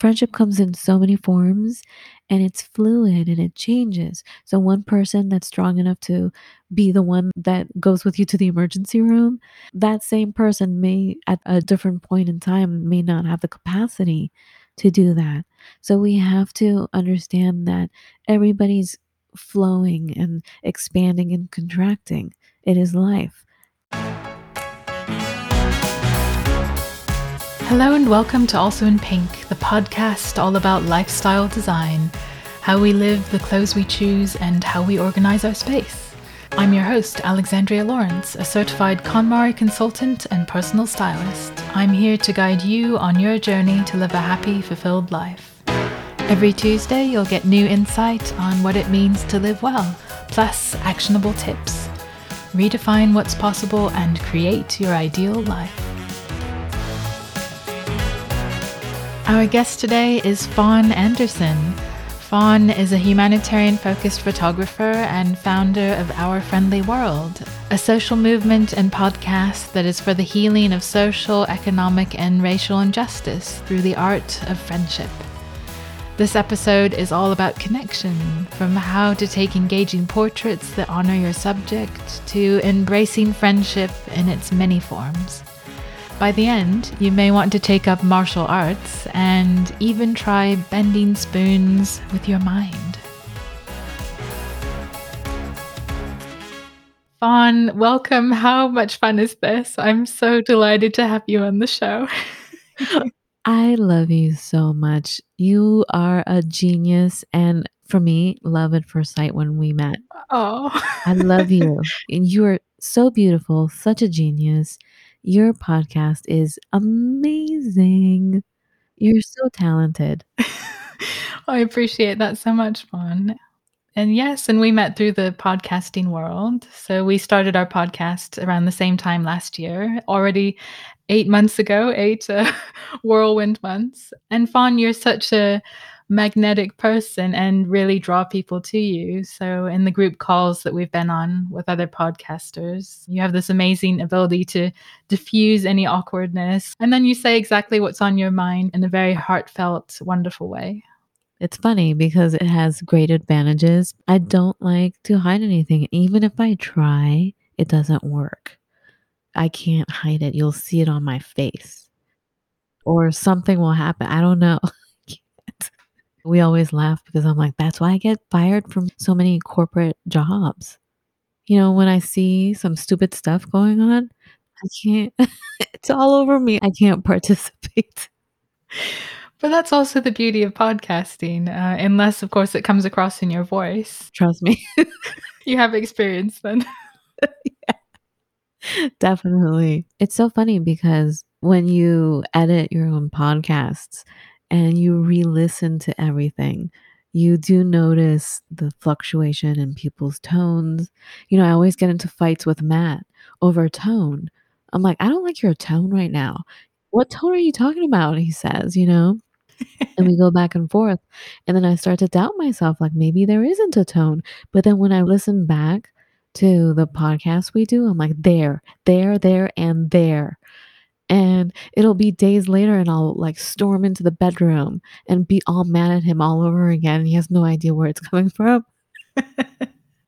Friendship comes in so many forms, and it's fluid and it changes. So one person that's strong enough to be the one that goes with you to the emergency room, that same person may at a different point in time may not have the capacity to do that. So we have to understand that everybody's flowing and expanding and contracting. It is life. Hello and welcome to Also in Pink, the podcast all about lifestyle design, how we live, the clothes we choose, and how we organize our space. I'm your host, Alexandria Lawrence, a certified KonMari consultant and personal stylist. I'm here to guide you on your journey to live a happy, fulfilled life. Every Tuesday, you'll get new insight on what it means to live well, plus actionable tips. Redefine what's possible and create your ideal life. Our guest today is Fawn Anderson. Fawn is a humanitarian-focused photographer and founder of Our Friendly World, a social movement and podcast that is for the healing of social, economic, and racial injustice through the art of friendship. This episode is all about connection, from how to take engaging portraits that honor your subject to embracing friendship in its many forms. By the end, you may want to take up martial arts and even try bending spoons with your mind. Fawn, welcome. How much fun is this? I'm so delighted to have you on the show. I love you so much. You are a genius, and for me, love at first sight when we met. Oh, I love you. And you are so beautiful, such a genius. Your podcast is amazing. You're so talented. I appreciate that so much, Fawn. And yes, and we met through the podcasting world. So we started our podcast around the same time last year, already 8 months ago, whirlwind months. And Fawn, you're such a magnetic person and really draw people to you. So in the group calls that we've been on with other podcasters, you have this amazing ability to diffuse any awkwardness. And then you say exactly what's on your mind in a very heartfelt, wonderful way. It's funny because it has great advantages. I don't like to hide anything. Even if I try, it doesn't work. I can't hide it. You'll see it on my face or something will happen. I don't know. We always laugh because I'm like, that's why I get fired from so many corporate jobs. You know, when I see some stupid stuff going on, I can't, it's all over me. I can't participate. But that's also the beauty of podcasting, unless, of course, it comes across in your voice. Trust me. You have experience then. Yeah, definitely. It's so funny because when you edit your own podcasts, and you re-listen to everything, you do notice the fluctuation in people's tones. You know, I always get into fights with Matt over tone. I'm like, I don't like your tone right now. What tone are you talking about? He says, you know, and we go back and forth. And then I start to doubt myself, like maybe there isn't a tone. But then when I listen back to the podcast we do, I'm like, there, and there. And it'll be days later and I'll like storm into the bedroom and be all mad at him all over again. He has no idea where it's coming from.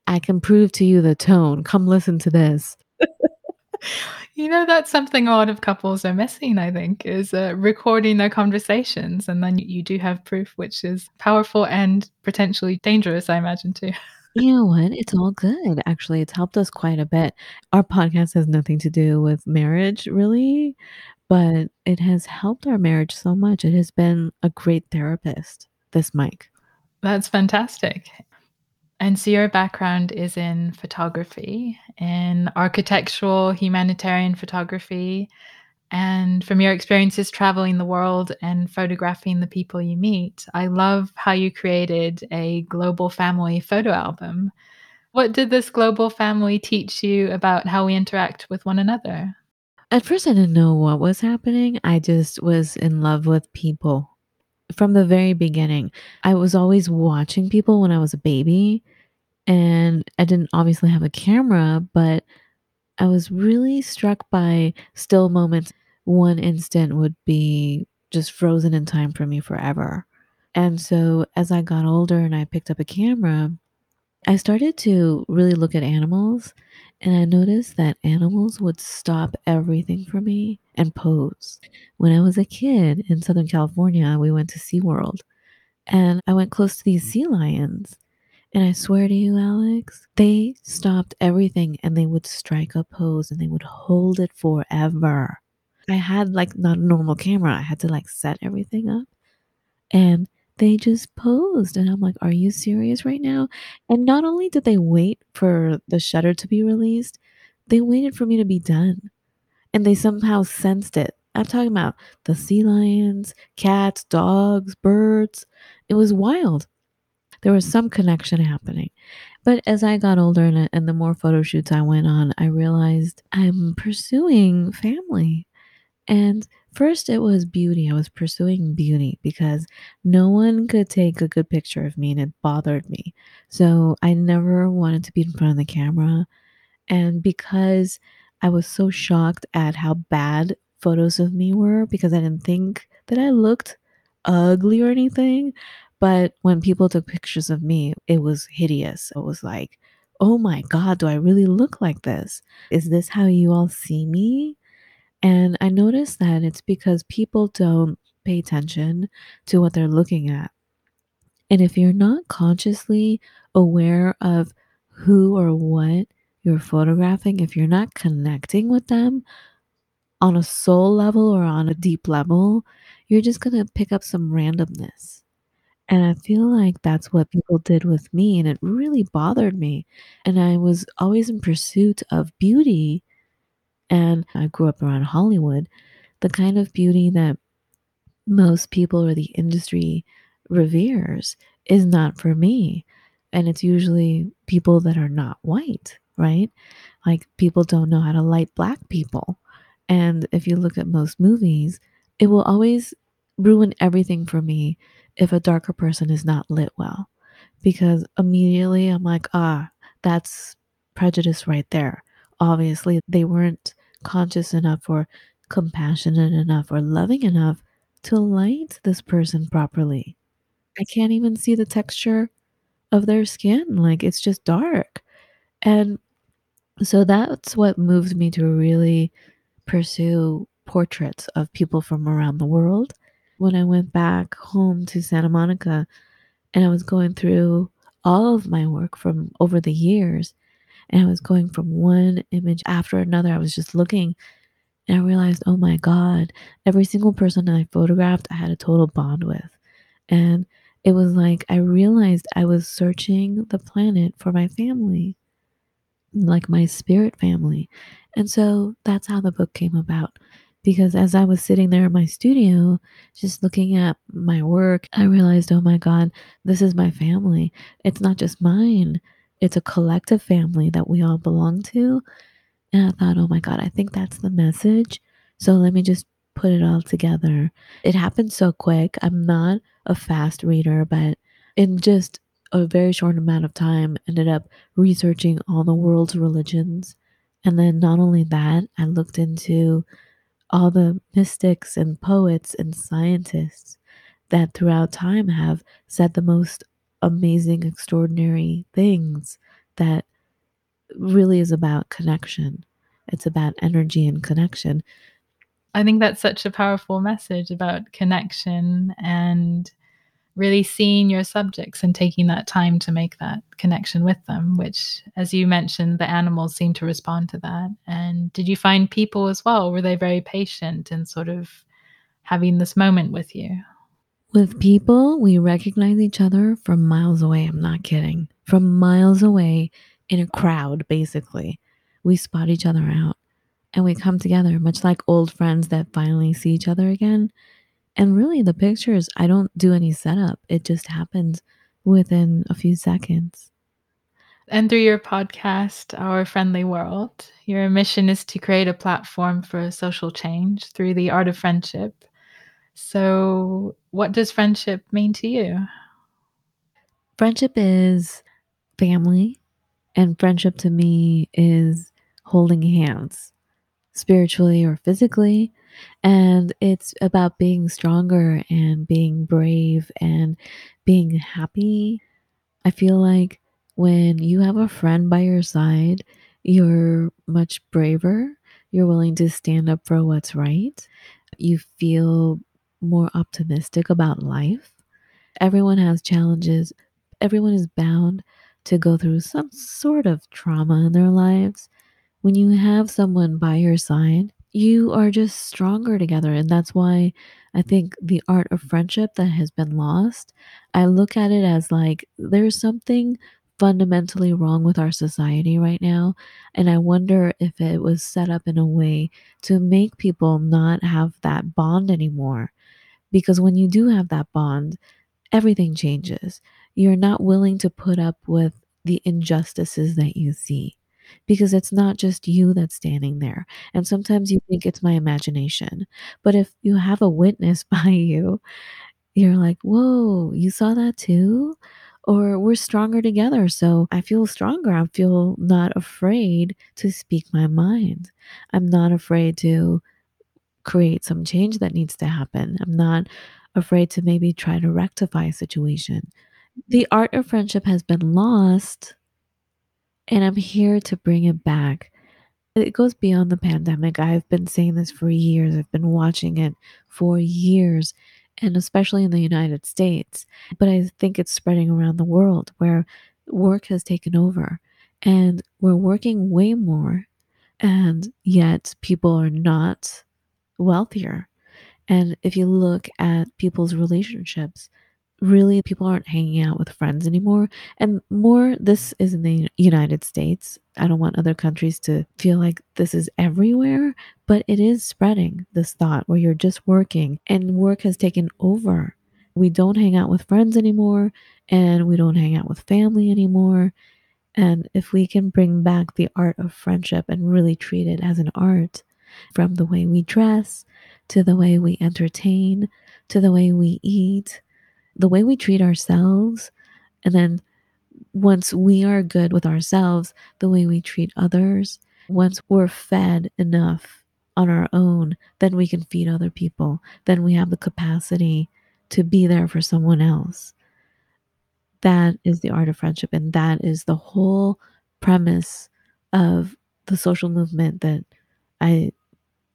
I can prove to you the tone. Come listen to this. You know, that's something a lot of couples are missing, I think, is recording their conversations. And then you do have proof, which is powerful and potentially dangerous, I imagine, too. You know what? It's all good. Actually, it's helped us quite a bit. Our podcast has nothing to do with marriage, really, but it has helped our marriage so much. It has been a great therapist, this mic. That's fantastic. And so your background is in photography, in architectural, humanitarian photography, and from your experiences traveling the world and photographing the people you meet, I love how you created a global family photo album. What did this global family teach you about how we interact with one another? At first, I didn't know what was happening. I just was in love with people. From the very beginning, I was always watching people when I was a baby. And I didn't obviously have a camera, but I was really struck by still moments. One instant would be just frozen in time for me forever. And so as I got older and I picked up a camera, I started to really look at animals, and I noticed that animals would stop everything for me and pose. When I was a kid in Southern California, we went to SeaWorld, and I went close to these sea lions. And I swear to you, Alex, they stopped everything and they would strike a pose and they would hold it forever. I had like not a normal camera. I had to like set everything up, and they just posed. And I'm like, are you serious right now? And not only did they wait for the shutter to be released, they waited for me to be done. And they somehow sensed it. I'm talking about the sea lions, cats, dogs, birds. It was wild. There was some connection happening. But as I got older and the more photo shoots I went on, I realized I'm pursuing family. And first it was beauty. I was pursuing beauty because no one could take a good picture of me, and it bothered me. So I never wanted to be in front of the camera. And because I was so shocked at how bad photos of me were, because I didn't think that I looked ugly or anything. But when people took pictures of me, it was hideous. It was like, oh my God, do I really look like this? Is this how you all see me? And I noticed that it's because people don't pay attention to what they're looking at. And if you're not consciously aware of who or what you're photographing, if you're not connecting with them on a soul level or on a deep level, you're just going to pick up some randomness. And I feel like that's what people did with me, and it really bothered me. And I was always in pursuit of beauty, and I grew up around Hollywood, the kind of beauty that most people or the industry reveres is not for me. And it's usually people that are not white, right? Like people don't know how to light Black people. And if you look at most movies, it will always ruin everything for me if a darker person is not lit well, because immediately I'm like, that's prejudice right there. Obviously, they weren't conscious enough or compassionate enough or loving enough to light this person properly. I can't even see the texture of their skin. Like, it's just dark. And so that's what moved me to really pursue portraits of people from around the world. When I went back home to Santa Monica and I was going through all of my work from over the years, and I was going from one image after another, I was just looking, and I realized, oh my God, every single person that I photographed, I had a total bond with. And it was like, I realized I was searching the planet for my family, like my spirit family. And so that's how the book came about. Because as I was sitting there in my studio, just looking at my work, I realized, oh my God, this is my family. It's not just mine. It's a collective family that we all belong to. And I thought, oh my God, I think that's the message. So let me just put it all together. It happened so quick. I'm not a fast reader, but in just a very short amount of time, ended up researching all the world's religions. And then not only that, I looked into all the mystics and poets and scientists that throughout time have said the most amazing, extraordinary things that really is about connection. It's about energy and connection. I think that's such a powerful message about connection and really seeing your subjects and taking that time to make that connection with them, which, as you mentioned, the animals seem to respond to that. And did you find people as well? Were they very patient in sort of having this moment with you? With people, we recognize each other from miles away. I'm not kidding. From miles away in a crowd, basically. We spot each other out and we come together, much like old friends that finally see each other again. And really, the pictures, I don't do any setup. It just happens within a few seconds. And through your podcast, Our Friendly World, your mission is to create a platform for social change through the art of friendship. So what does friendship mean to you? Friendship is family. And friendship to me is holding hands, spiritually or physically. And it's about being stronger and being brave and being happy. I feel like when you have a friend by your side, you're much braver. You're willing to stand up for what's right. You feel more optimistic about life. Everyone has challenges. Everyone is bound to go through some sort of trauma in their lives. When you have someone by your side, you are just stronger together. And that's why I think the art of friendship that has been lost, I look at it as like there's something fundamentally wrong with our society right now. And I wonder if it was set up in a way to make people not have that bond anymore. Because when you do have that bond, everything changes. You're not willing to put up with the injustices that you see, because it's not just you that's standing there. And sometimes you think it's my imagination. But if you have a witness by you, you're like, whoa, you saw that too? Or we're stronger together, so I feel stronger. I feel not afraid to speak my mind. I'm not afraid to create some change that needs to happen. I'm not afraid to maybe try to rectify a situation. The art of friendship has been lost, and I'm here to bring it back. It goes beyond the pandemic. I've been saying this for years. I've been watching it for years, and especially in the United States. But I think it's spreading around the world where work has taken over and we're working way more, and yet people are not wealthier. And if you look at people's relationships, really people aren't hanging out with friends anymore. And more, this is in the United States. I don't want other countries to feel like this is everywhere, but it is spreading, this thought where you're just working and work has taken over. We don't hang out with friends anymore, and we don't hang out with family anymore. And if we can bring back the art of friendship and really treat it as an art, from the way we dress, to the way we entertain, to the way we eat, the way we treat ourselves, and then once we are good with ourselves, the way we treat others. Once we're fed enough on our own, then we can feed other people. Then we have the capacity to be there for someone else. That is the art of friendship, and that is the whole premise of the social movement that I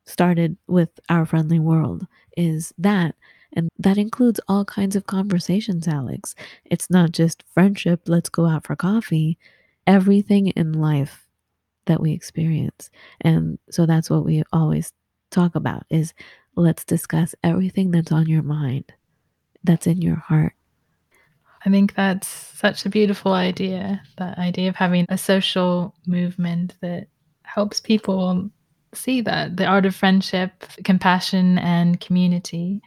started with Our Friendly World, is that. And that includes all kinds of conversations, Alex. It's not just friendship, let's go out for coffee. Everything in life that we experience. And so that's what we always talk about, is let's discuss everything that's on your mind, that's in your heart. I think that's such a beautiful idea, that idea of having a social movement that helps people see that the art of friendship, compassion, and community.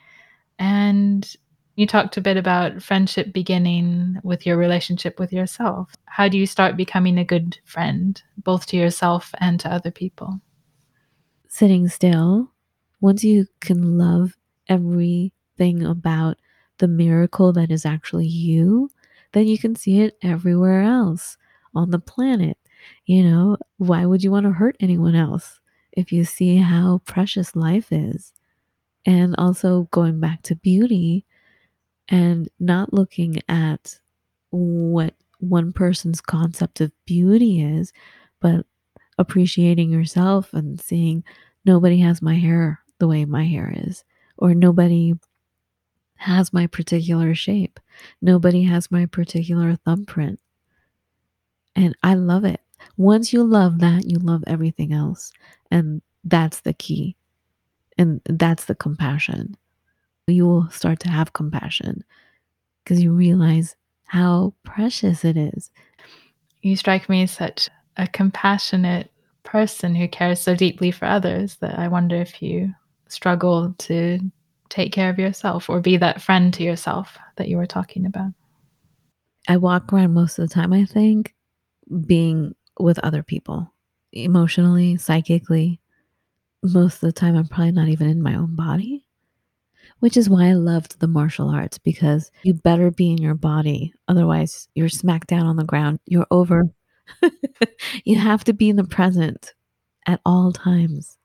And you talked a bit about friendship beginning with your relationship with yourself. How do you start becoming a good friend, both to yourself and to other people? Sitting still. Once you can love everything about the miracle that is actually you, then you can see it everywhere else on the planet. You know, why would you want to hurt anyone else if you see how precious life is? And also going back to beauty and not looking at what one person's concept of beauty is, but appreciating yourself and seeing nobody has my hair the way my hair is, or nobody has my particular shape. Nobody has my particular thumbprint. And I love it. Once you love that, you love everything else. And that's the key. And that's the compassion. You will start to have compassion because you realize how precious it is. You strike me as such a compassionate person who cares so deeply for others that I wonder if you struggle to take care of yourself or be that friend to yourself that you were talking about. I walk around most of the time, I think, being with other people, emotionally, psychically. Most of the time, I'm probably not even in my own body, which is why I loved the martial arts, because you better be in your body. Otherwise, you're smacked down on the ground. You're over. You have to be in the present at all times.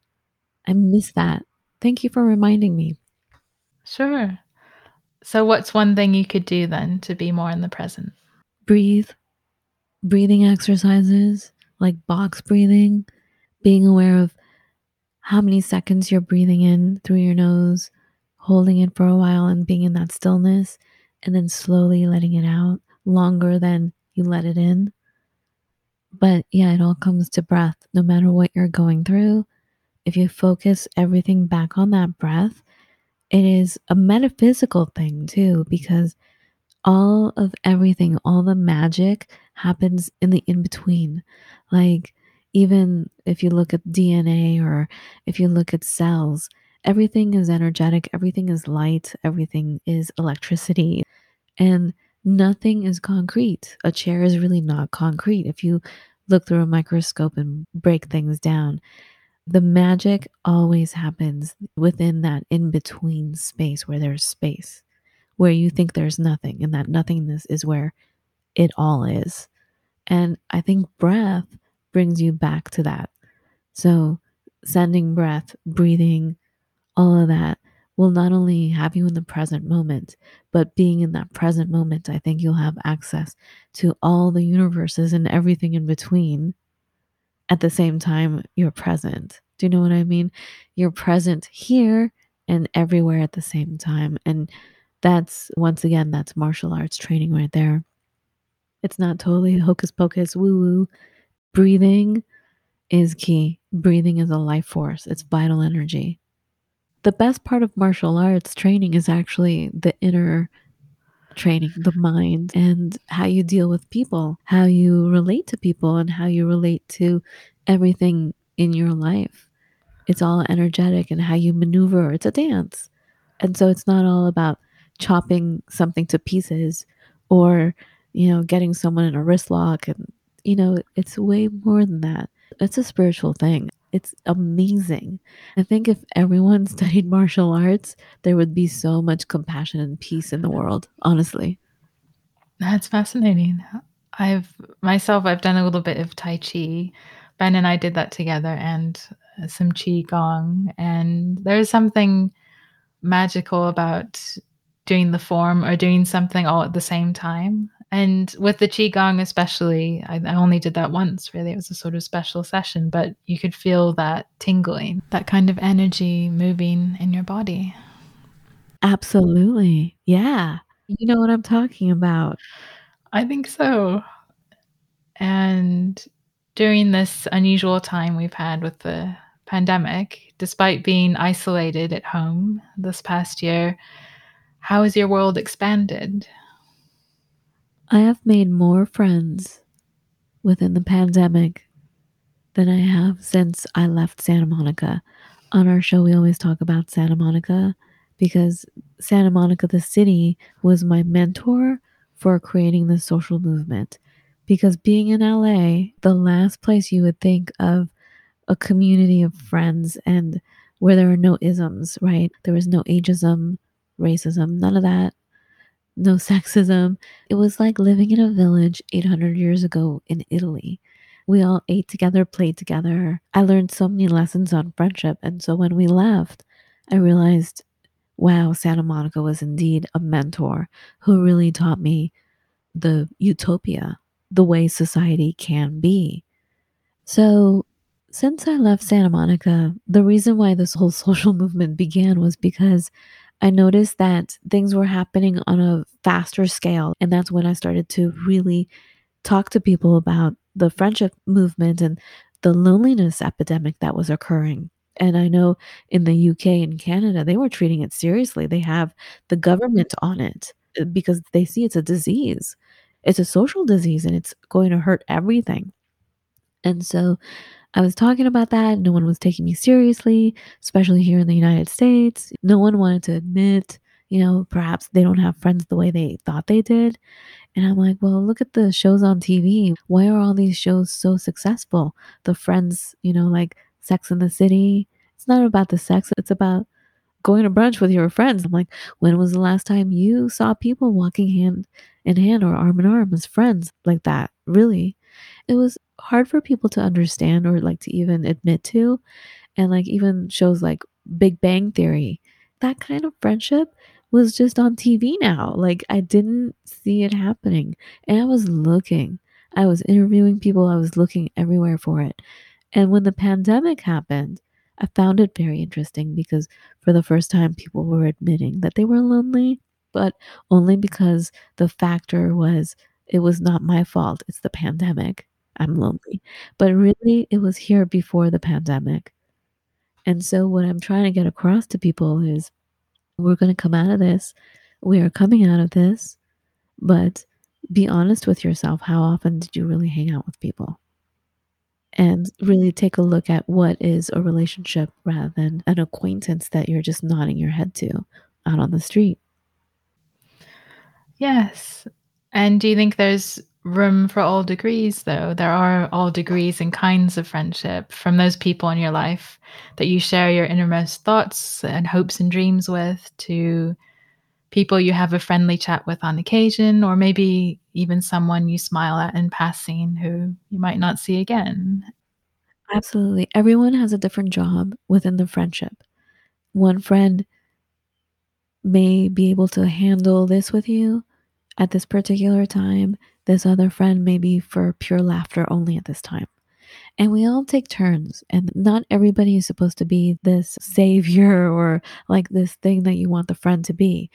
I miss that Thank you for reminding me. Sure. So what's one thing you could do then to be more in the present? Breathe. Breathing exercises, like box breathing, being aware of how many seconds you're breathing in through your nose, holding it for a while and being in that stillness, and then slowly letting it out longer than you let it in. But yeah, it all comes to breath. No matter what you're going through, if you focus everything back on that breath, it is a metaphysical thing too, because all of everything, all the magic happens in the in-between. Like even if you look at DNA or if you look at cells, everything is energetic, everything is light, everything is electricity, and nothing is concrete. A chair is really not concrete. If you look through a microscope and break things down, the magic always happens within that in-between space where there's space, where you think there's nothing, and that nothingness is where it all is. And I think breath brings you back to that. So sending breath, breathing, all of that will not only have you in the present moment, but being in that present moment, I think you'll have access to all the universes and everything in between. At the same time, you're present. Do you know what I mean? You're present here and everywhere at the same time. And that's, once again, that's martial arts training right there. It's not totally hocus pocus, woo woo. Breathing is key. Breathing is a life force. It's vital energy. The best part of martial arts training is actually the inner training, the mind, and how you deal with people, how you relate to people, and how you relate to everything in your life. It's all energetic, and how you maneuver. It's a dance. And so it's not all about chopping something to pieces or, getting someone in a wrist lock. And, it's way more than that. It's a spiritual thing. It's amazing. I think if everyone studied martial arts, there would be so much compassion and peace in the world, honestly. That's fascinating. I've done a little bit of Tai Chi. Ben and I did that together, and some Qi Gong. And there's something magical about doing the form or doing something all at the same time. And with the Qi Gong especially, I only did that once, really. It was a sort of special session, but you could feel that tingling, that kind of energy moving in your body. Absolutely. Yeah. You know what I'm talking about. I think so. And during this unusual time we've had with the pandemic, despite being isolated at home this past year, how has your world expanded? I have made more friends within the pandemic than I have since I left Santa Monica. On our show, we always talk about Santa Monica because Santa Monica, the city, was my mentor for creating the social movement. Because being in LA, the last place you would think of a community of friends and where there are no isms, right? There was no ageism, racism, none of that. No sexism. It was like living in a village 800 years ago in Italy. We all ate together, played together. I learned so many lessons on friendship. And so when we left, I realized, wow, Santa Monica was indeed a mentor who really taught me the utopia, the way society can be. So since I left Santa Monica, the reason why this whole social movement began was because I noticed that things were happening on a faster scale. And that's when I started to really talk to people about the friendship movement and the loneliness epidemic that was occurring. And I know in the UK and Canada, they were treating it seriously. They have the government on it because they see it's a disease. It's a social disease and it's going to hurt everything. And so I was talking about that. No one was taking me seriously, especially here in the United States. No one wanted to admit, perhaps they don't have friends the way they thought they did. And I'm like, well, look at the shows on TV. Why are all these shows so successful? The Friends, like Sex and the City. It's not about the sex. It's about going to brunch with your friends. I'm like, when was the last time you saw people walking hand in hand or arm in arm as friends like that? Really? It was hard for people to understand or to even admit to. And even shows like Big Bang Theory. That kind of friendship was just on TV now. Like, I didn't see it happening. And I was looking. I was interviewing people. I was looking everywhere for it. And when the pandemic happened, I found it very interesting because for the first time, people were admitting that they were lonely, but only because the factor was, it was not my fault. It's the pandemic. I'm lonely. But really, it was here before the pandemic. And so what I'm trying to get across to people is we're going to come out of this. We are coming out of this. But be honest with yourself. How often did you really hang out with people? And really take a look at what is a relationship rather than an acquaintance that you're just nodding your head to out on the street. Yes. And do you think there's room for all degrees, though? There are all degrees and kinds of friendship from those people in your life that you share your innermost thoughts and hopes and dreams with, to people you have a friendly chat with on occasion, or maybe even someone you smile at in passing who you might not see again. Absolutely. Everyone has a different job within the friendship. One friend may be able to handle this with you at this particular time. This other friend may be for pure laughter only at this time. And we all take turns. And not everybody is supposed to be this savior or like this thing that you want the friend to be.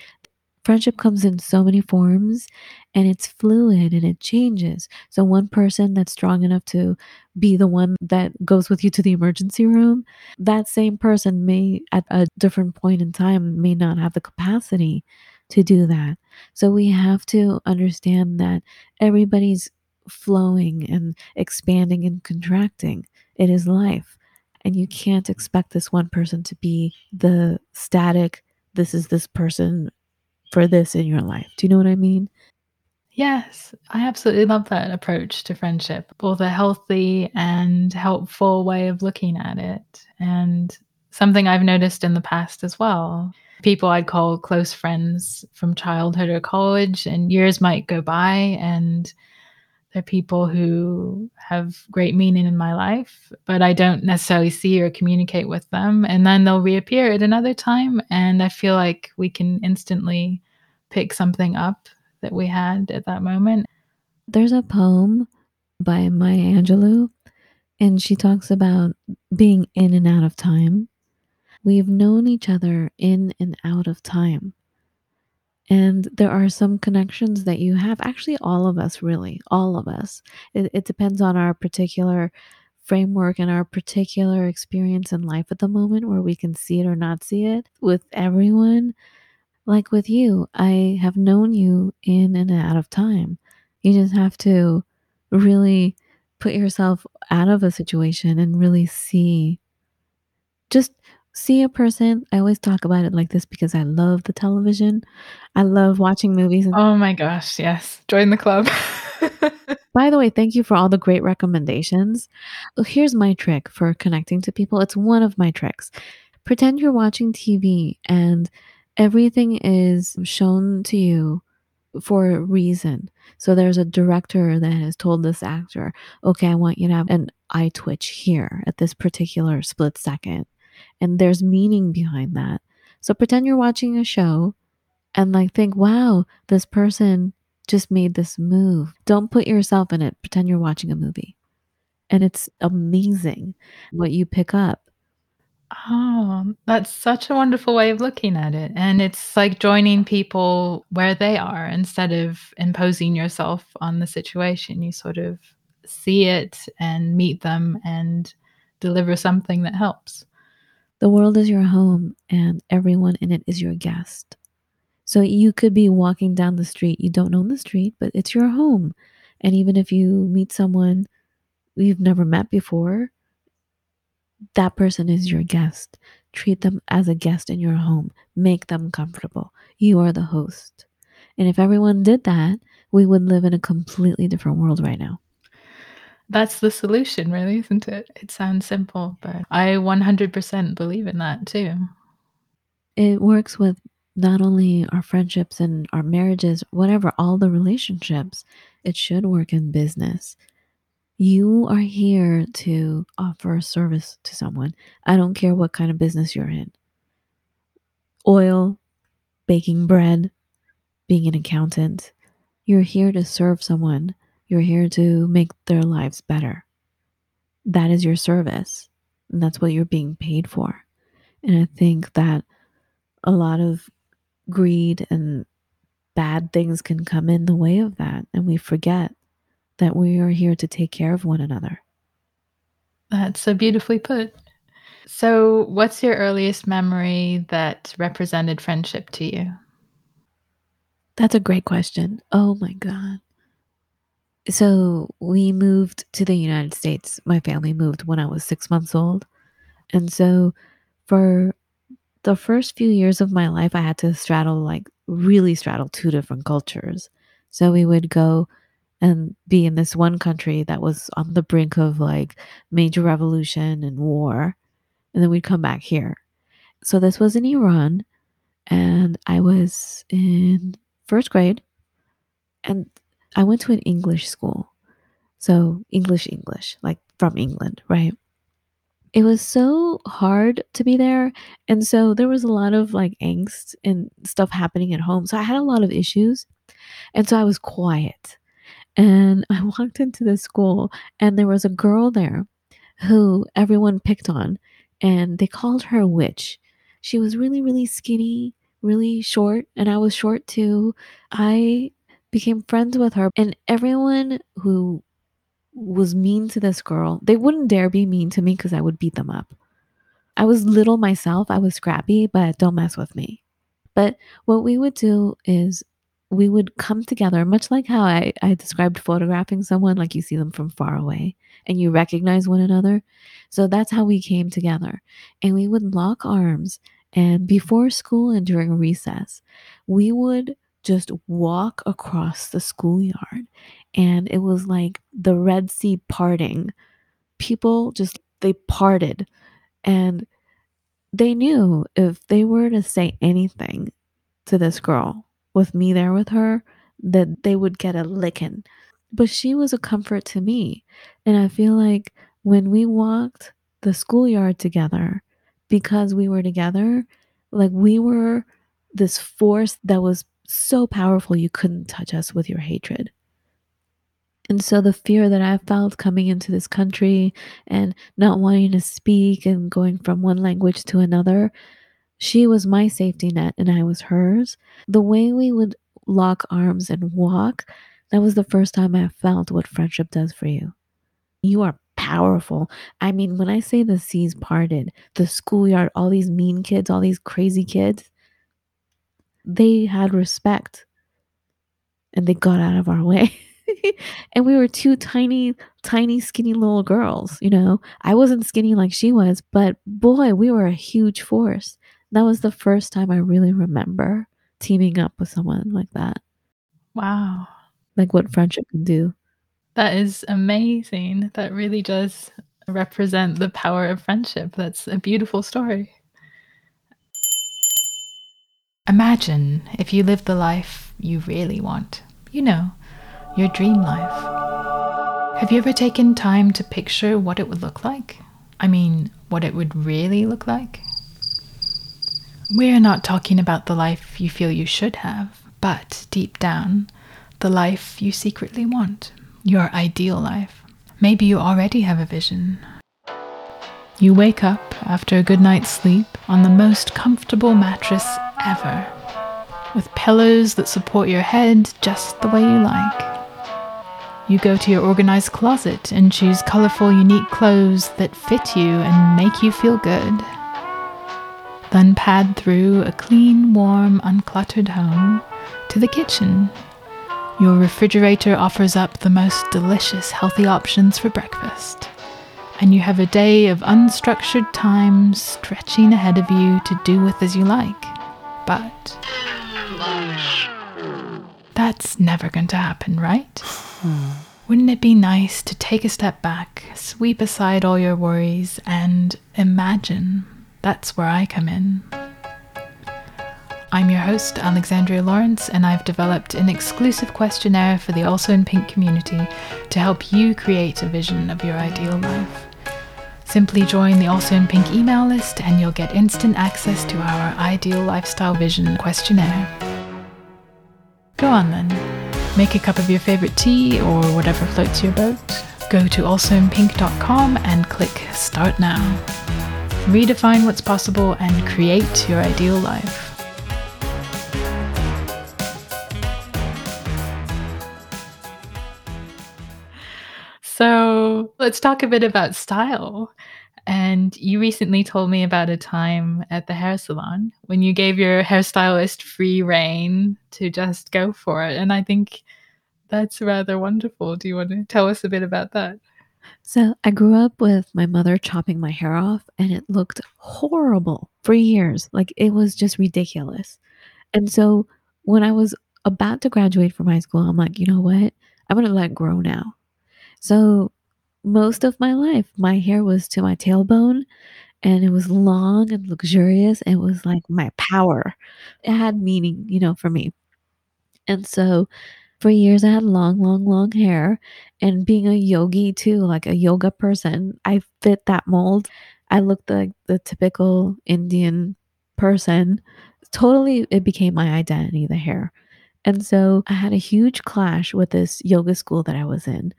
Friendship comes in so many forms, and it's fluid and it changes. So one person that's strong enough to be the one that goes with you to the emergency room, that same person may at a different point in time may not have the capacity to do that. So we have to understand that everybody's flowing and expanding and contracting. It is life. And you can't expect this one person to be the static, this is this person for this in your life. Do you know what I mean? Yes, I absolutely love that approach to friendship, both a healthy and helpful way of looking at it. And something I've noticed in the past as well, people I'd call close friends from childhood or college, and years might go by and they're people who have great meaning in my life, but I don't necessarily see or communicate with them. And then they'll reappear at another time. And I feel like we can instantly pick something up that we had at that moment. There's a poem by Maya Angelou, and she talks about being in and out of time. We've known each other in and out of time. And there are some connections that you have, actually all of us, really, all of us. It depends on our particular framework and our particular experience in life at the moment where we can see it or not see it with everyone. Like with you, I have known you in and out of time. You just have to really put yourself out of a situation and really see, just see a person. I always talk about it like this because I love the television. I love watching movies. Oh my gosh, yes. Join the club. By the way, thank you for all the great recommendations. Here's my trick for connecting to people. It's one of my tricks. Pretend you're watching TV and everything is shown to you for a reason. So there's a director that has told this actor, okay, I want you to have an eye twitch here at this particular split second. And there's meaning behind that. So pretend you're watching a show and like think, wow, this person just made this move. Don't put yourself in it. Pretend you're watching a movie. And it's amazing what you pick up. Oh, that's such a wonderful way of looking at it. And it's like joining people where they are instead of imposing yourself on the situation. You sort of see it and meet them and deliver something that helps. The world is your home and everyone in it is your guest. So you could be walking down the street. You don't own the street, but it's your home. And even if you meet someone you've never met before, that person is your guest. Treat them as a guest in your home. Make them comfortable. You are the host. And if everyone did that, we would live in a completely different world right now. That's the solution, really, isn't it? It sounds simple, but I 100% believe in that too. It works with not only our friendships and our marriages, whatever, all the relationships. It should work in business. You are here to offer a service to someone. I don't care what kind of business you're in. oil, baking bread, being an accountant. You're here to serve someone. You're here to make their lives better. That is your service. And that's what you're being paid for. And I think that a lot of greed and bad things can come in the way of that. And we forget that we are here to take care of one another. That's so beautifully put. So what's your earliest memory that represented friendship to you? That's a great question. Oh my God. So we moved to the United States. My family moved when I was 6 months old. And so for the first few years of my life, I had to really straddle two different cultures. So we would go and be in this one country that was on the brink of major revolution and war. And then we'd come back here. So this was in Iran, and I was in first grade, and I went to an English school. So English, like from England, right? It was so hard to be there. And so there was a lot of angst and stuff happening at home. So I had a lot of issues. And so I was quiet. And I walked into the school, and there was a girl there who everyone picked on, and they called her a witch. She was really, really skinny, really short, and I was short too. I became friends with her, and everyone who was mean to this girl, they wouldn't dare be mean to me because I would beat them up. I was little myself. I was scrappy, but don't mess with me. But what we would do is we would come together, much like how I described photographing someone, like you see them from far away and you recognize one another. So that's how we came together. And we would lock arms. And before school and during recess, we would just walk across the schoolyard. And it was like the Red Sea parting. People just, they parted. And they knew if they were to say anything to this girl, with me there with her, that they would get a licking. But she was a comfort to me. And I feel like when we walked the schoolyard together, because we were together, we were this force that was so powerful you couldn't touch us with your hatred. And so the fear that I felt coming into this country and not wanting to speak and going from one language to another, she was my safety net and I was hers. The way we would lock arms and walk, that was the first time I felt what friendship does for you. You are powerful. I mean, when I say the seas parted, the schoolyard, all these mean kids, all these crazy kids, they had respect and they got out of our way. And we were two tiny, tiny, skinny little girls, I wasn't skinny like she was, but boy, we were a huge force. That was the first time I really remember teaming up with someone like that. Wow. What friendship can do. That is amazing. That really does represent the power of friendship. That's a beautiful story. Imagine if you lived the life you really want, your dream life. Have you ever taken time to picture what it would look like? I mean, what it would really look like? We're not talking about the life you feel you should have, but deep down, the life you secretly want, your ideal life. Maybe you already have a vision. You wake up after a good night's sleep on the most comfortable mattress ever, with pillows that support your head just the way you like. You go to your organized closet and choose colorful, unique clothes that fit you and make you feel good. Then pad through a clean, warm, uncluttered home to the kitchen. Your refrigerator offers up the most delicious, healthy options for breakfast. And you have a day of unstructured time stretching ahead of you to do with as you like. But that's never going to happen, right? Wouldn't it be nice to take a step back, sweep aside all your worries, and imagine? That's where I come in. I'm your host, Alexandria Lawrence, and I've developed an exclusive questionnaire for the Also in Pink community to help you create a vision of your ideal life. Simply join the Also in Pink email list and you'll get instant access to our Ideal Lifestyle Vision questionnaire. Go on then. Make a cup of your favorite tea or whatever floats your boat. Go to alsoinpink.com and click Start Now. Redefine what's possible and create your ideal life. So let's talk a bit about style. And you recently told me about a time at the hair salon when you gave your hairstylist free rein to just go for it. And I think that's rather wonderful. Do you want to tell us a bit about that? So I grew up with my mother chopping my hair off, and it looked horrible for years. Like, it was just ridiculous. And so when I was about to graduate from high school, I'm like, you know what? I'm going to let it grow now. So most of my life, my hair was to my tailbone, and it was long and luxurious. And it was like my power. It had meaning, you know, for me. And so for years, I had long, long, long hair. And being a yogi too, like a yoga person, I fit that mold. I looked like the typical Indian person. Totally, it became my identity, the hair. And so I had a huge clash with this yoga school that I was in.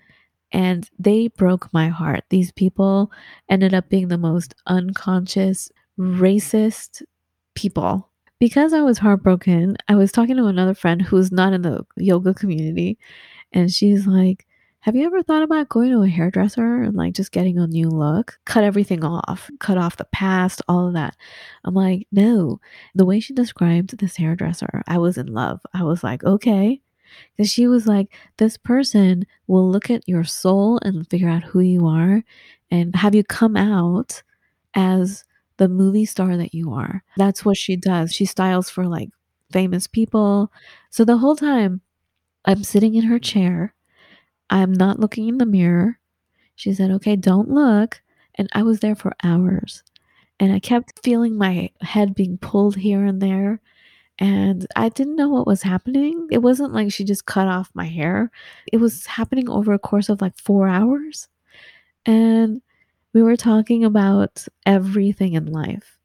And they broke my heart. These people ended up being the most unconscious, racist people. Because I was heartbroken, I was talking to another friend who's not in the yoga community. And she's like, have you ever thought about going to a hairdresser and like just getting a new look? Cut everything off, cut off the past, all of that. I'm like, no. The way she described this hairdresser, I was in love. I was like, okay. Because she was like, this person will look at your soul and figure out who you are and have you come out as the movie star that you are. That's what she does. She styles for like famous people. So the whole time I'm sitting in her chair, I'm not looking in the mirror. She said, okay, don't look. And I was there for hours. And I kept feeling my head being pulled here and there. And I didn't know what was happening. It wasn't like she just cut off my hair. It was happening over a course of like 4 hours. And we were talking about everything in life.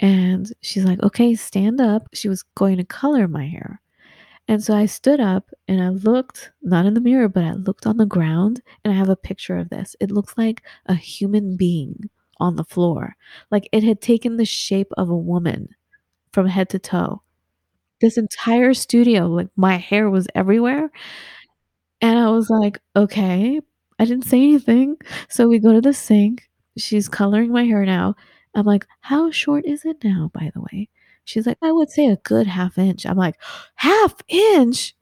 And she's like, okay, stand up. She was going to color my hair. And so I stood up and I looked, not in the mirror, but I looked on the ground. And I have a picture of this. It looks like a human being on the floor. Like it had taken the shape of a woman from head to toe. This entire studio, like my hair was everywhere. And I was like, okay, I didn't say anything. So we go to the sink. She's coloring my hair now. I'm like, how short is it now, by the way? She's like, I would say a good half inch. I'm like, half inch?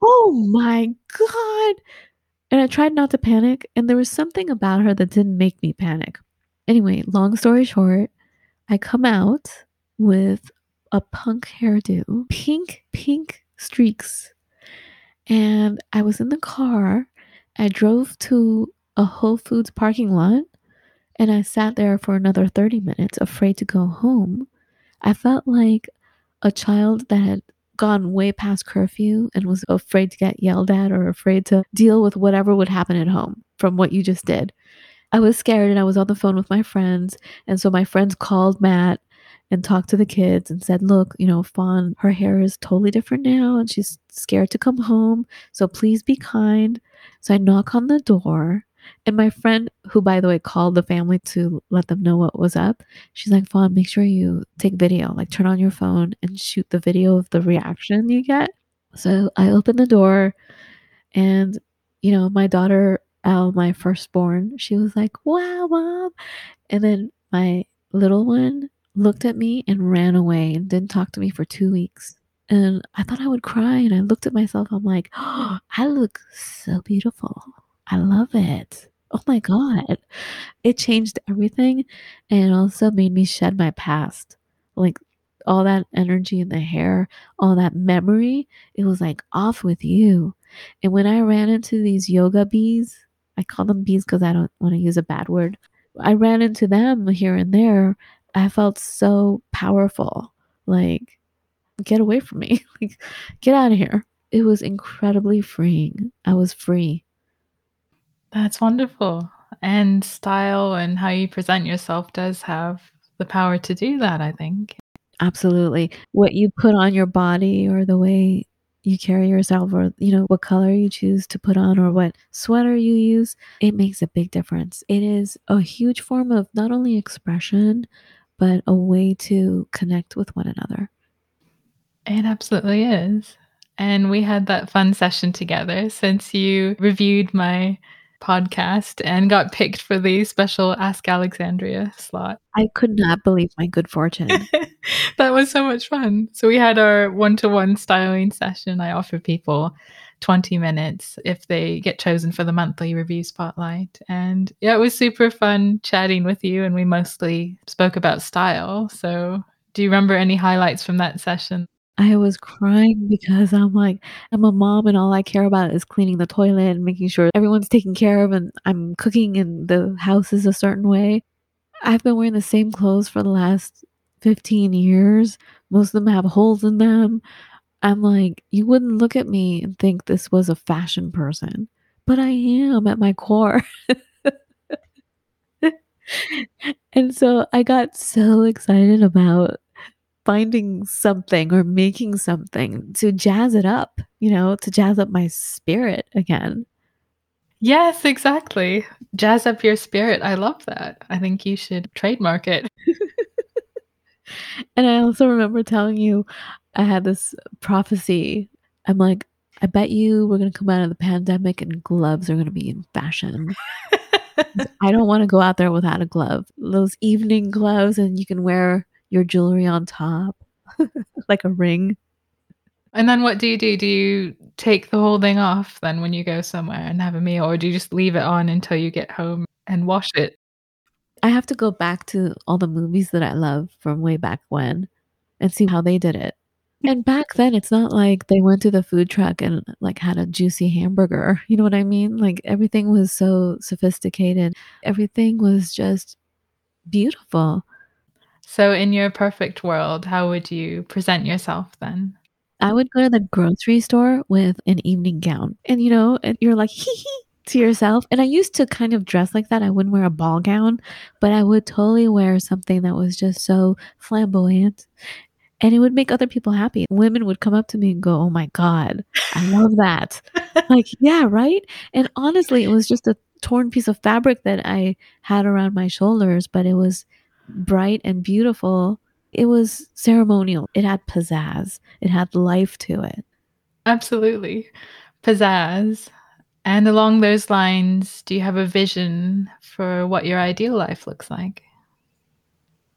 Oh my God. And I tried not to panic. And there was something about her that didn't make me panic. Anyway, long story short, I come out with a punk hairdo, pink streaks. And I was in the car. I drove to a Whole Foods parking lot and I sat there for another 30 minutes, afraid to go home. I felt like a child that had gone way past curfew and was afraid to get yelled at or afraid to deal with whatever would happen at home from what you just did. I was scared and I was on the phone with my friends. And so my friends called Matt and talked to the kids and said, look, you know, Fawn, her hair is totally different now and she's scared to come home. So please be kind. So I knock on the door and my friend, who, by the way, called the family to let them know what was up. She's like, Fawn, make sure you take video, like turn on your phone and shoot the video of the reaction you get. So I open the door and, you know, my daughter, Elle, my firstborn, she was like, wow, Mom. And then my little one looked at me and ran away and didn't talk to me for 2 weeks. And I thought I would cry. And I looked at myself. I'm like, oh, I look so beautiful. I love it. Oh my God. It changed everything. And it also made me shed my past. Like all that energy in the hair, all that memory, it was like off with you. And when I ran into these yoga bees, I call them bees because I don't want to use a bad word. I ran into them here and there. I felt so powerful, like, get away from me, like, get out of here. It was incredibly freeing. I was free. That's wonderful. And style and how you present yourself does have the power to do that, I think. Absolutely. What you put on your body or the way you carry yourself or, you know, what color you choose to put on or what sweater you use, it makes a big difference. It is a huge form of not only expression, but a way to connect with one another. It absolutely is. And we had that fun session together since you reviewed my podcast and got picked for the special Ask Alexandria slot. I could not believe my good fortune. That was so much fun. So we had our one-to-one styling session. I offer people 20 minutes if they get chosen for the monthly review spotlight. And yeah, it was super fun chatting with you, and we mostly spoke about style. So do you remember any highlights from that session? I was crying because I'm like, I'm a mom and all I care about is cleaning the toilet and making sure everyone's taken care of and I'm cooking and the house is a certain way. I've been wearing the same clothes for the last 15 years. Most of them have holes in them. I'm like, you wouldn't look at me and think this was a fashion person, but I am at my core. And so I got so excited about finding something or making something to jazz it up, you know, to jazz up my spirit again. Yes, exactly. Jazz up your spirit. I love that. I think you should trademark it. And I also remember telling you, I had this prophecy. I'm like, I bet you we're going to come out of the pandemic and gloves are going to be in fashion. I don't want to go out there without a glove. Those evening gloves, and you can wear your jewelry on top, like a ring. And then what do you do? Do you take the whole thing off then when you go somewhere and have a meal, or do you just leave it on until you get home and wash it? I have to go back to all the movies that I love from way back when and see how they did it. And back then, it's not like they went to the food truck and like had a juicy hamburger. You know what I mean? Like everything was so sophisticated. Everything was just beautiful. So in your perfect world, how would you present yourself then? I would go to the grocery store with an evening gown. And, you know, you're like, hee hee to yourself. And I used to kind of dress like that. I wouldn't wear a ball gown, but I would totally wear something that was just so flamboyant. And it would make other people happy. Women would come up to me and go, oh my God, I love that. Like, yeah, right? And honestly, it was just a torn piece of fabric that I had around my shoulders, but it was bright and beautiful. It was ceremonial. It had pizzazz. It had life to it. Absolutely. Pizzazz. And along those lines, do you have a vision for what your ideal life looks like?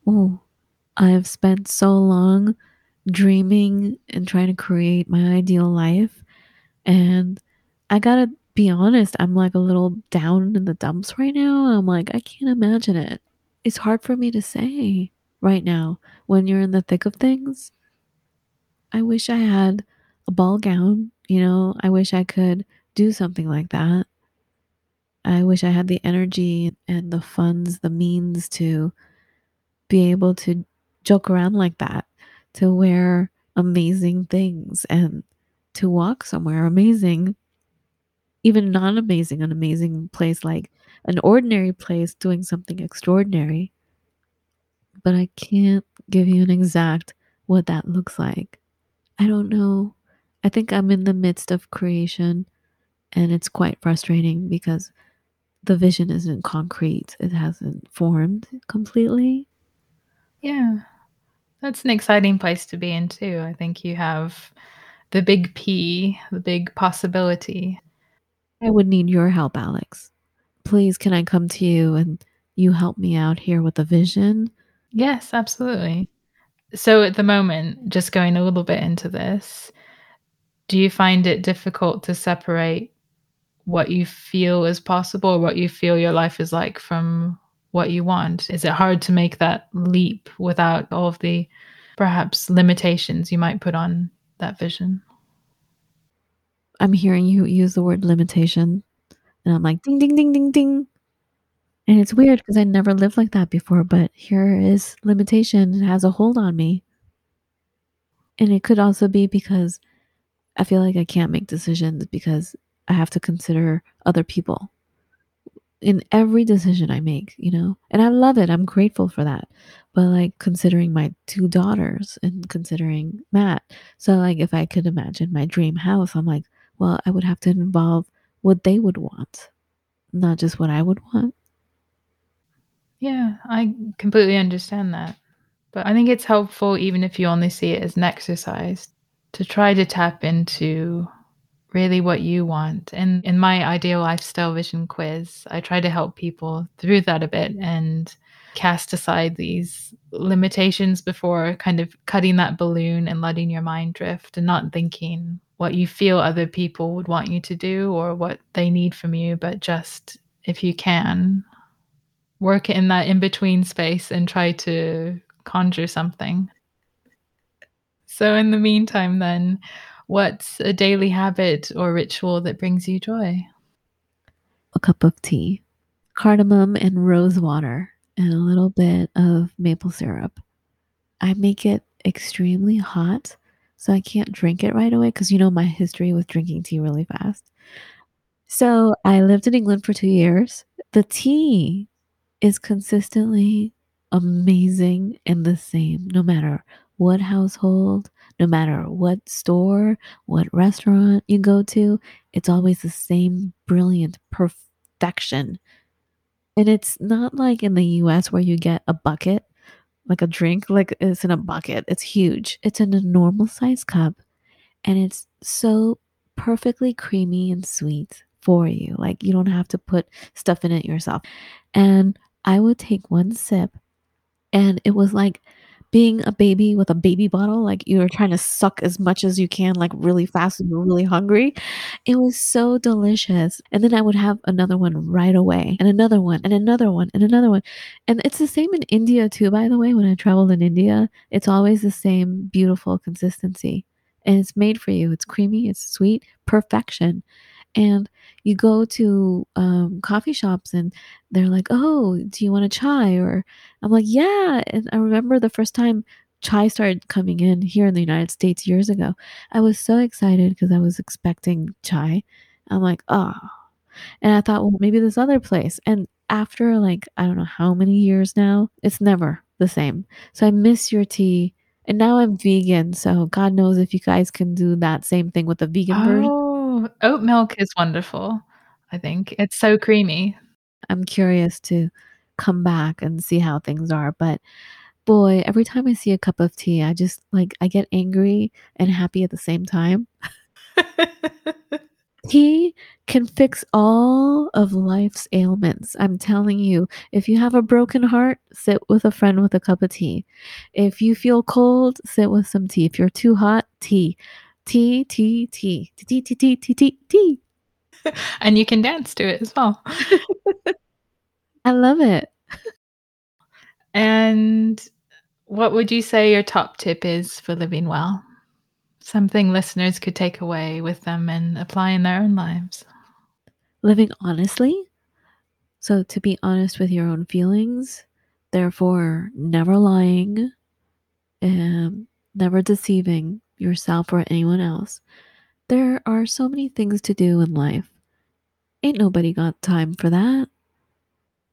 Oh, I have spent so long dreaming and trying to create my ideal life. And I got to be honest, I'm like a little down in the dumps right now. I'm like, I can't imagine it. It's hard for me to say right now when you're in the thick of things. I wish I had a ball gown, you know, I wish I could do something like that. I wish I had the energy and the funds, the means to be able to joke around like that, to wear amazing things and to walk somewhere amazing, even non-amazing, an amazing place like an ordinary place doing something extraordinary. But I can't give you an exact what that looks like. I don't know. I think I'm in the midst of creation and it's quite frustrating because the vision isn't concrete. It hasn't formed completely. Yeah. That's an exciting place to be in too. I think you have the big P, the big possibility. I would need your help, Alex. Please, can I come to you and you help me out here with the vision? Yes, absolutely. So at the moment, just going a little bit into this, do you find it difficult to separate what you feel is possible, or what you feel your life is like from what you want? Is it hard to make that leap without all of the perhaps limitations you might put on that vision? I'm hearing you use the word limitation and I'm like, ding, ding, ding, ding, ding. And it's weird because I never lived like that before, but here is limitation. It has a hold on me. And it could also be because I feel like I can't make decisions because I have to consider other people. in every decision I make, you know, and I love it. I'm grateful for that. But like considering my two daughters and considering Matt. So like, if I could imagine my dream house, I'm like, well, I would have to involve what they would want, not just what I would want. Yeah, I completely understand that. But I think it's helpful, even if you only see it as an exercise, to try to tap into really what you want. And in my ideal lifestyle vision quiz, I try to help people through that a bit and cast aside these limitations before kind of cutting that balloon and letting your mind drift and not thinking what you feel other people would want you to do or what they need from you, but just if you can work in that in-between space and try to conjure something. So in the meantime then, what's a daily habit or ritual that brings you joy? A cup of tea, cardamom and rose water, and a little bit of maple syrup. I make it extremely hot, so I can't drink it right away because, you know, my history with drinking tea really fast. So I lived in England for 2 years. The tea is consistently amazing and the same, no matter what household, no matter what store, what restaurant you go to, it's always the same brilliant perfection. And it's not like in the US where you get a bucket, like a drink, like it's in a bucket. It's huge. It's in a normal size cup. And it's so perfectly creamy and sweet for you. Like you don't have to put stuff in it yourself. And I would take one sip and it was like being a baby with a baby bottle, like you were trying to suck as much as you can, like really fast and you're really hungry. It was so delicious. And then I would have another one right away and another one and another one and another one. And it's the same in India too, by the way. When I traveled in India, it's always the same beautiful consistency and it's made for you. It's creamy, it's sweet, perfection. And you go to coffee shops and they're like, oh, do you want a chai? Or I'm like, yeah. And I remember the first time chai started coming in here in the United States years ago. I was so excited because I was expecting chai. I'm like, oh. And I thought, well, maybe this other place. And after like, I don't know how many years now, it's never the same. So I miss your tea. And now I'm vegan. So God knows if you guys can do that same thing with the vegan version. Oat milk is wonderful. I think it's so creamy. I'm curious to come back and see how things are, but boy, every time I see a cup of tea, I just like, I get angry and happy at the same time. Tea can fix all of life's ailments. I'm telling you, if you have a broken heart, sit with a friend with a cup of tea. If you feel cold, sit with some tea. If you're too hot, tea. Tea, tea, tea, tea, tea, tea, tea, tea, tea. And you can dance to it as well. I love it. And what would you say your top tip is for living well? Something listeners could take away with them and apply in their own lives. Living honestly. So to be honest with your own feelings, therefore never lying, never deceiving yourself or anyone else. There are so many things to do in life. Ain't nobody got time for that.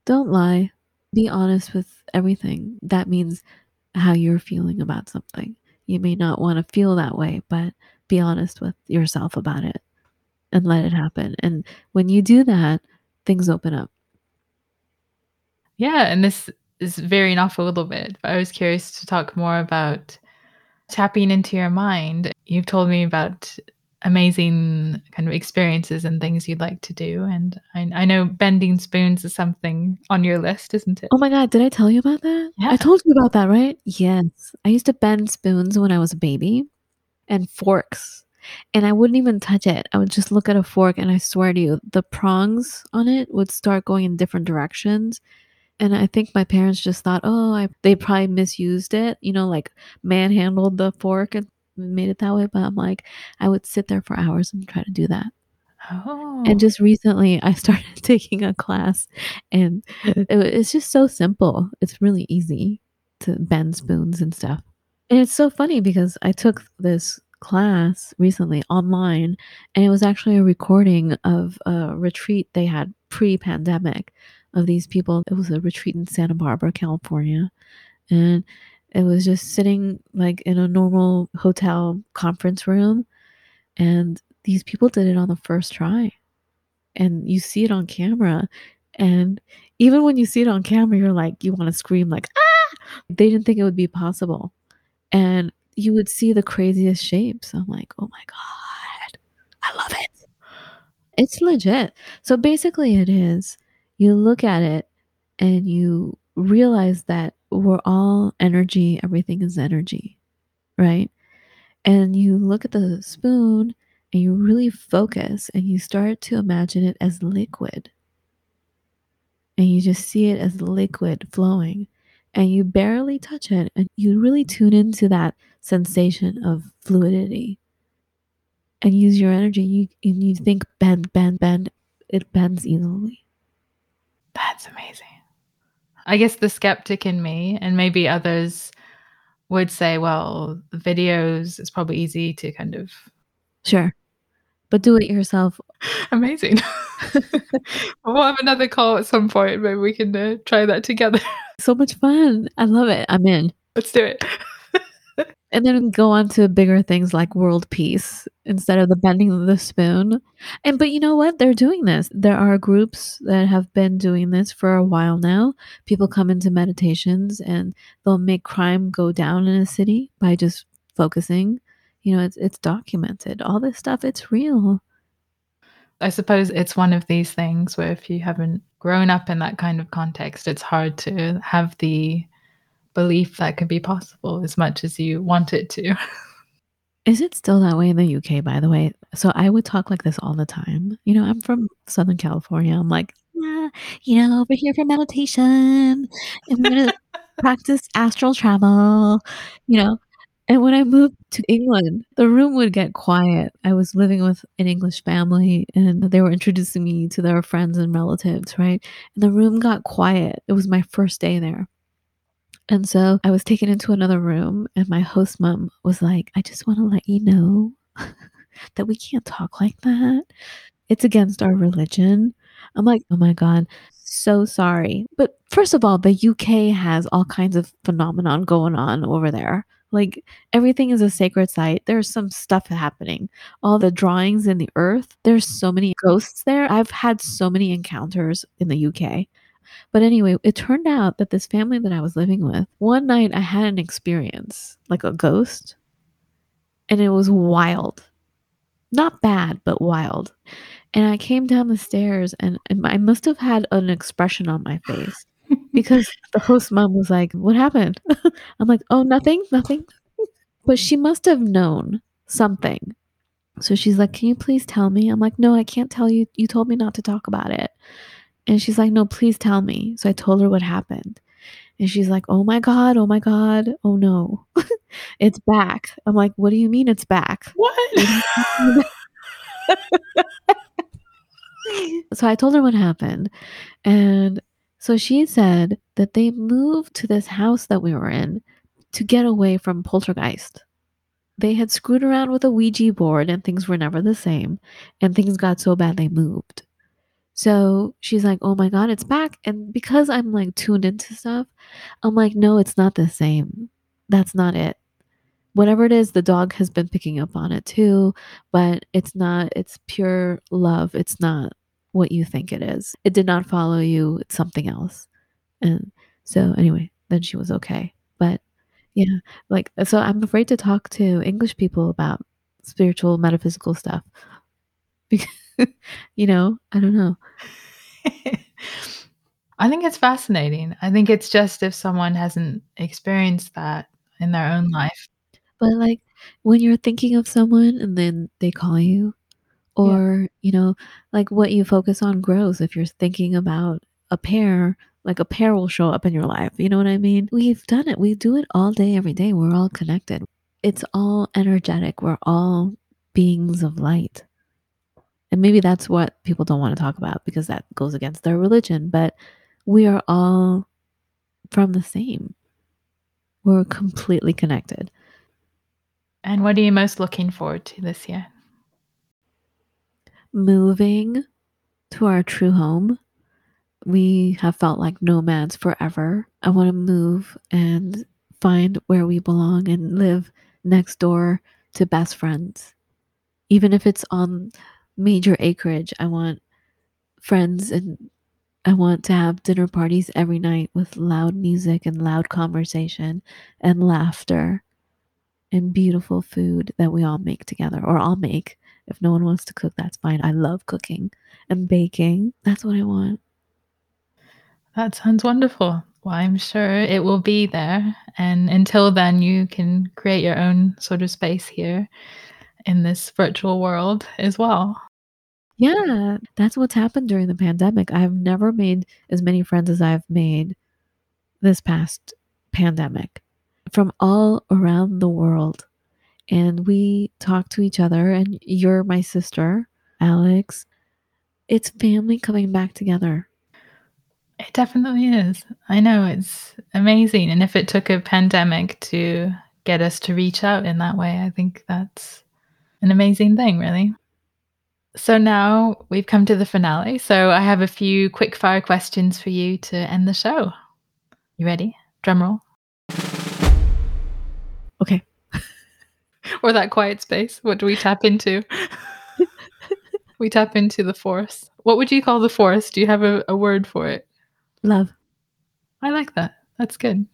Don't lie. Be honest with everything. That means how you're feeling about something. You may not want to feel that way, but be honest with yourself about it and let it happen. And when you do that, things open up. Yeah, and this is veering off a little bit, but I was curious to talk more about tapping into your mind. You've told me about amazing kind of experiences and things you'd like to do. And I know bending spoons is something on your list, isn't it? Oh my God, did I tell you about that? Yeah. I told you about that, right? Yes. I used to bend spoons when I was a baby, and forks. And I wouldn't even touch it. I would just look at a fork and I swear to you, the prongs on it would start going in different directions. And I think my parents just thought, oh, they probably misused it, you know, like manhandled the fork and made it that way. But I'm like, I would sit there for hours and try to do that. Oh. And just recently I started taking a class and it's just so simple. It's really easy to bend spoons and stuff. And it's so funny because I took this class recently online, and it was actually a recording of a retreat they had pre-pandemic of these people. It was a retreat in Santa Barbara, California, and it was just sitting like in a normal hotel conference room, and these people did it on the first try, and you see it on camera. And even when you see it on camera, you're like, you want to scream like, ah! They didn't think it would be possible. And you would see the craziest shapes. I'm like, oh my God, I love it. It's legit. So basically it is, you look at it and you realize that we're all energy. Everything is energy, right? And you look at the spoon and you really focus and you start to imagine it as liquid. And you just see it as liquid flowing, and you barely touch it, and you really tune into that sensation of fluidity and use your energy. You think bend, bend, bend. It bends easily. That's amazing. I guess the skeptic in me, and maybe others, would say, well, the videos, it's probably easy to kind of... Sure. But do it yourself. Amazing. We'll have another call at some point. Maybe we can try that together. So much fun. I love it. I'm in. Let's do it. And then go on to bigger things like world peace instead of the bending of the spoon. But you know what? They're doing this. There are groups that have been doing this for a while now. People come into meditations and they'll make crime go down in a city by just focusing. You know, it's documented. All this stuff, it's real. I suppose it's one of these things where if you haven't grown up in that kind of context, it's hard to have the belief that could be possible as much as you want it to. Is it still that way in the UK, by the way? So I would talk like this all the time. You know, I'm from Southern California. I'm like, yeah, you know, we're here for meditation. And we're going to practice astral travel, you know. And when I moved to England, the room would get quiet. I was living with an English family and they were introducing me to their friends and relatives, right? And the room got quiet. It was my first day there. And so I was taken into another room and my host mom was like, I just want to let you know that we can't talk like that. It's against our religion. I'm like, oh my God, so sorry. But first of all, the UK has all kinds of phenomenon going on over there. Like everything is a sacred site. There's some stuff happening. All the drawings in the earth. There's so many ghosts there. I've had so many encounters in the UK. But anyway, it turned out that this family that I was living with, one night I had an experience, like a ghost. And it was wild. Not bad, but wild. And I came down the stairs and I must have had an expression on my face. Because the host mom was like, what happened? I'm like, oh, nothing. But she must have known something. So she's like, can you please tell me? I'm like, no, I can't tell you. You told me not to talk about it. And she's like, no, please tell me. So I told her what happened. And she's like, oh my God. Oh no, it's back. I'm like, what do you mean it's back? What? So I told her what happened. And so she said that they moved to this house that we were in to get away from poltergeist. They had screwed around with a Ouija board and things were never the same. And things got so bad they moved. So she's like, oh my God, it's back. And because I'm like tuned into stuff, I'm like, no, it's not the same. That's not it. Whatever it is, the dog has been picking up on it too. But it's not, it's pure love. It's not what you think it is. It did not follow you. It's something else. And so anyway, then she was okay. But yeah, like, so I'm afraid to talk to English people about spiritual, metaphysical stuff. Because, you know, I don't know. I think it's fascinating. I think it's just if someone hasn't experienced that in their own life. But like when you're thinking of someone and then they call you, or, yeah, you know, like what you focus on grows. If you're thinking about a pear, like a pear will show up in your life. You know what I mean? We've done it. We do it all day, every day. We're all connected. It's all energetic. We're all beings of light. And maybe that's what people don't want to talk about because that goes against their religion. But we are all from the same. We're completely connected. And what are you most looking forward to this year? Moving to our true home. We have felt like nomads forever. I want to move and find where we belong and live next door to best friends. Even if it's on major acreage, I want friends and I want to have dinner parties every night with loud music and loud conversation and laughter and beautiful food that we all make together, or I'll make. If no one wants to cook, that's fine. I love cooking and baking. That's what I want. That sounds wonderful. Well, I'm sure it will be there. And until then, you can create your own sort of space here in this virtual world as well. Yeah, that's what's happened during the pandemic. I've never made as many friends as I've made this past pandemic from all around the world. And we talk to each other, and you're my sister, Alex. It's family coming back together. It definitely is. I know, it's amazing. And if it took a pandemic to get us to reach out in that way, I think that's an amazing thing, really. So now we've come to the finale. So I have a few quick fire questions for you to end the show. You ready? Drum roll. Okay. Or that quiet space. What do we tap into? We tap into the force. What would you call the force? Do you have a word for it? Love. I like that. That's good.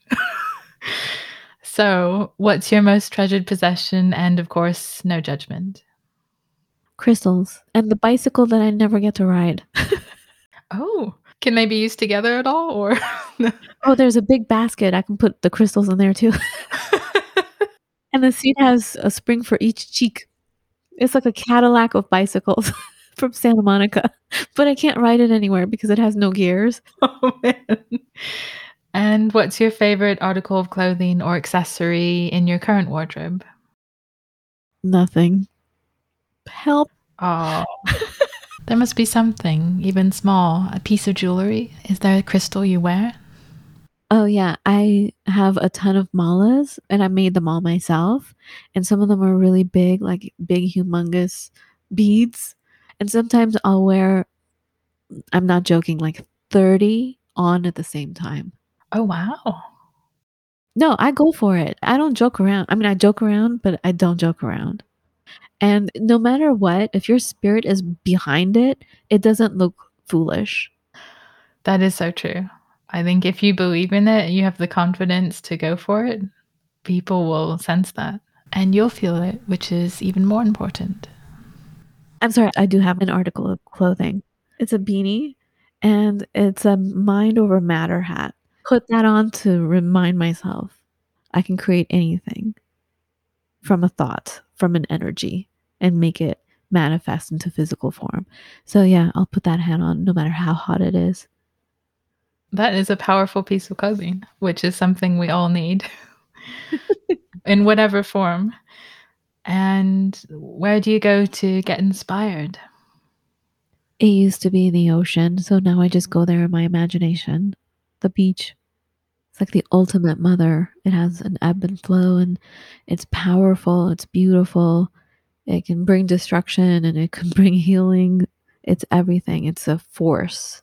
So, what's your most treasured possession? And of course, no judgment. Crystals and the bicycle that I never get to ride. Oh, can they be used together at all? Or oh, there's a big basket. I can put the crystals in there too. And the seat has a spring for each cheek. It's like a Cadillac of bicycles from Santa Monica. But I can't ride it anywhere because it has no gears. Oh, man. And what's your favorite article of clothing or accessory in your current wardrobe? Nothing. Help. Oh. There must be something, even small. A piece of jewelry. Is there a crystal you wear? Oh, yeah. I have a ton of malas, and I made them all myself. And some of them are really big, like big, humongous beads. And sometimes I'll wear, I'm not joking, like 30 on at the same time. Oh, wow. No, I go for it. I don't joke around. I mean, I joke around, but I don't joke around. And no matter what, if your spirit is behind it, it doesn't look foolish. That is so true. I think if you believe in it, you have the confidence to go for it, people will sense that and you'll feel it, which is even more important. I'm sorry, I do have an article of clothing. It's a beanie and it's a mind over matter hat. Put that on to remind myself I can create anything from a thought, from an energy, and make it manifest into physical form. So yeah, I'll put that hat on no matter how hot it is. That is a powerful piece of clothing, which is something we all need in whatever form. And where do you go to get inspired? It used to be the ocean, so now I just go there in my imagination. The beach. It's like the ultimate mother. It has an ebb and flow, and it's powerful. It's beautiful. It can bring destruction, and it can bring healing. It's everything. It's a force.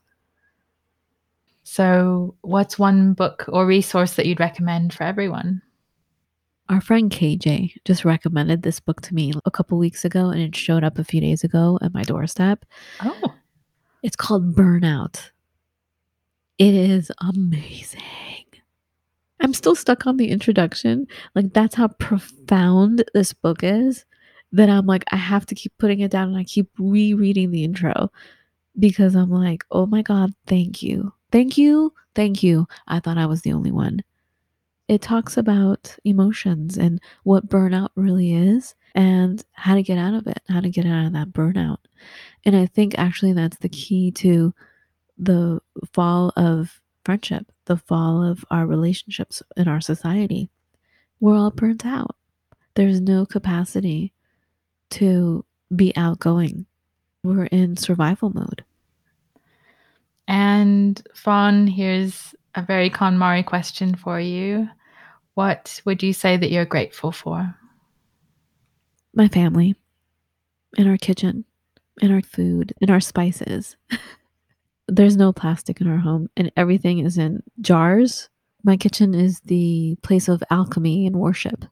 So what's one book or resource that you'd recommend for everyone? Our friend KJ just recommended this book to me a couple weeks ago, and it showed up a few days ago at my doorstep. Oh. It's called Burnout. It is amazing. I'm still stuck on the introduction. Like, that's how profound this book is that I'm like, I have to keep putting it down, and I keep rereading the intro because I'm like, oh my God, thank you. Thank you. Thank you. I thought I was the only one. It talks about emotions and what burnout really is and how to get out of it, how to get out of that burnout. And I think actually that's the key to the fall of friendship, the fall of our relationships in our society. We're all burnt out. There's no capacity to be outgoing. We're in survival mode. And Fawn, here's a very KonMari question for you. What would you say that you're grateful for? my family, in our kitchen, in our food, in our spices. There's no plastic in our home, and everything is in jars. My kitchen is the place of alchemy and worship.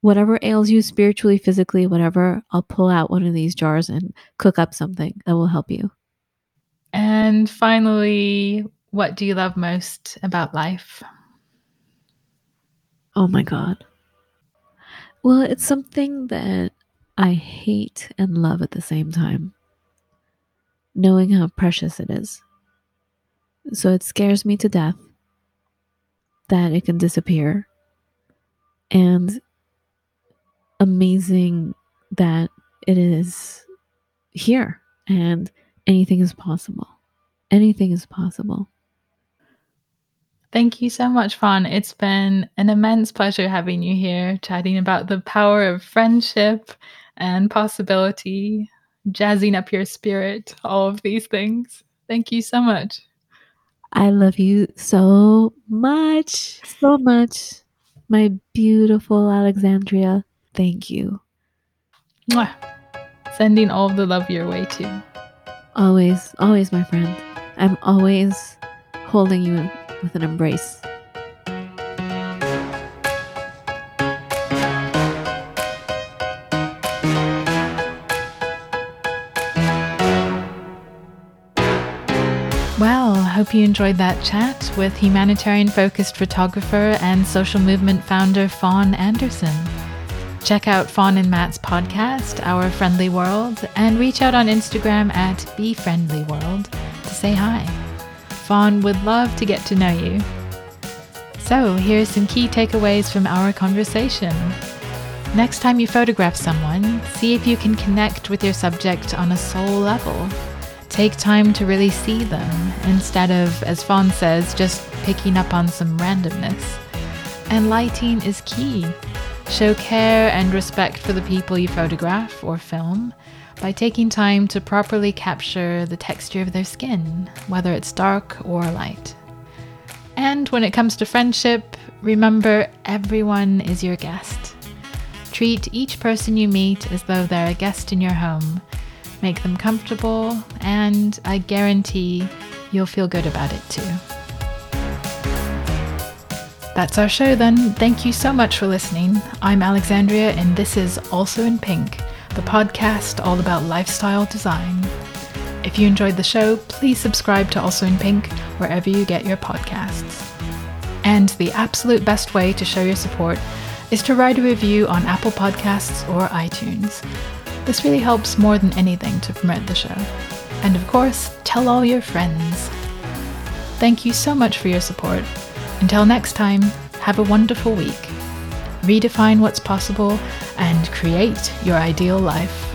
Whatever ails you spiritually, physically, whatever, I'll pull out one of these jars and cook up something that will help you. And finally, what do you love most about life? Oh my God. Well, it's something that I hate and love at the same time, knowing how precious it is. So it scares me to death that it can disappear, and amazing that it is here and anything is possible. Anything is possible. Thank you so much, Fawn. It's been an immense pleasure having you here, chatting about the power of friendship and possibility, jazzing up your spirit, all of these things. Thank you so much. I love you so much, so much. My beautiful Alexandria, thank you. Mwah. Sending all the love your way too. Always, always, my friend. I'm always holding you in with an embrace. Well, hope you enjoyed that chat with humanitarian-focused photographer and social movement founder Fawn Anderson. Check out Fawn and Matt's podcast, Our Friendly World, and reach out on Instagram at BeFriendlyWorld to say hi. Fawn would love to get to know you. So here's some key takeaways from our conversation. Next time you photograph someone, see if you can connect with your subject on a soul level. Take time to really see them instead of, as Fawn says, just picking up on some randomness. And lighting is key. Show care and respect for the people you photograph or film by taking time to properly capture the texture of their skin, whether it's dark or light. And when it comes to friendship, remember everyone is your guest. Treat each person you meet as though they're a guest in your home. Make them comfortable, and I guarantee you'll feel good about it too. That's our show then. Thank you so much for listening. I'm Alexandria, and this is Also in Pink, the podcast all about lifestyle design. If you enjoyed the show, please subscribe to Also in Pink wherever you get your podcasts. And the absolute best way to show your support is to write a review on Apple Podcasts or iTunes. This really helps more than anything to promote the show. And of course, tell all your friends. Thank you so much for your support. Until next time, have a wonderful week. Redefine what's possible and create your ideal life.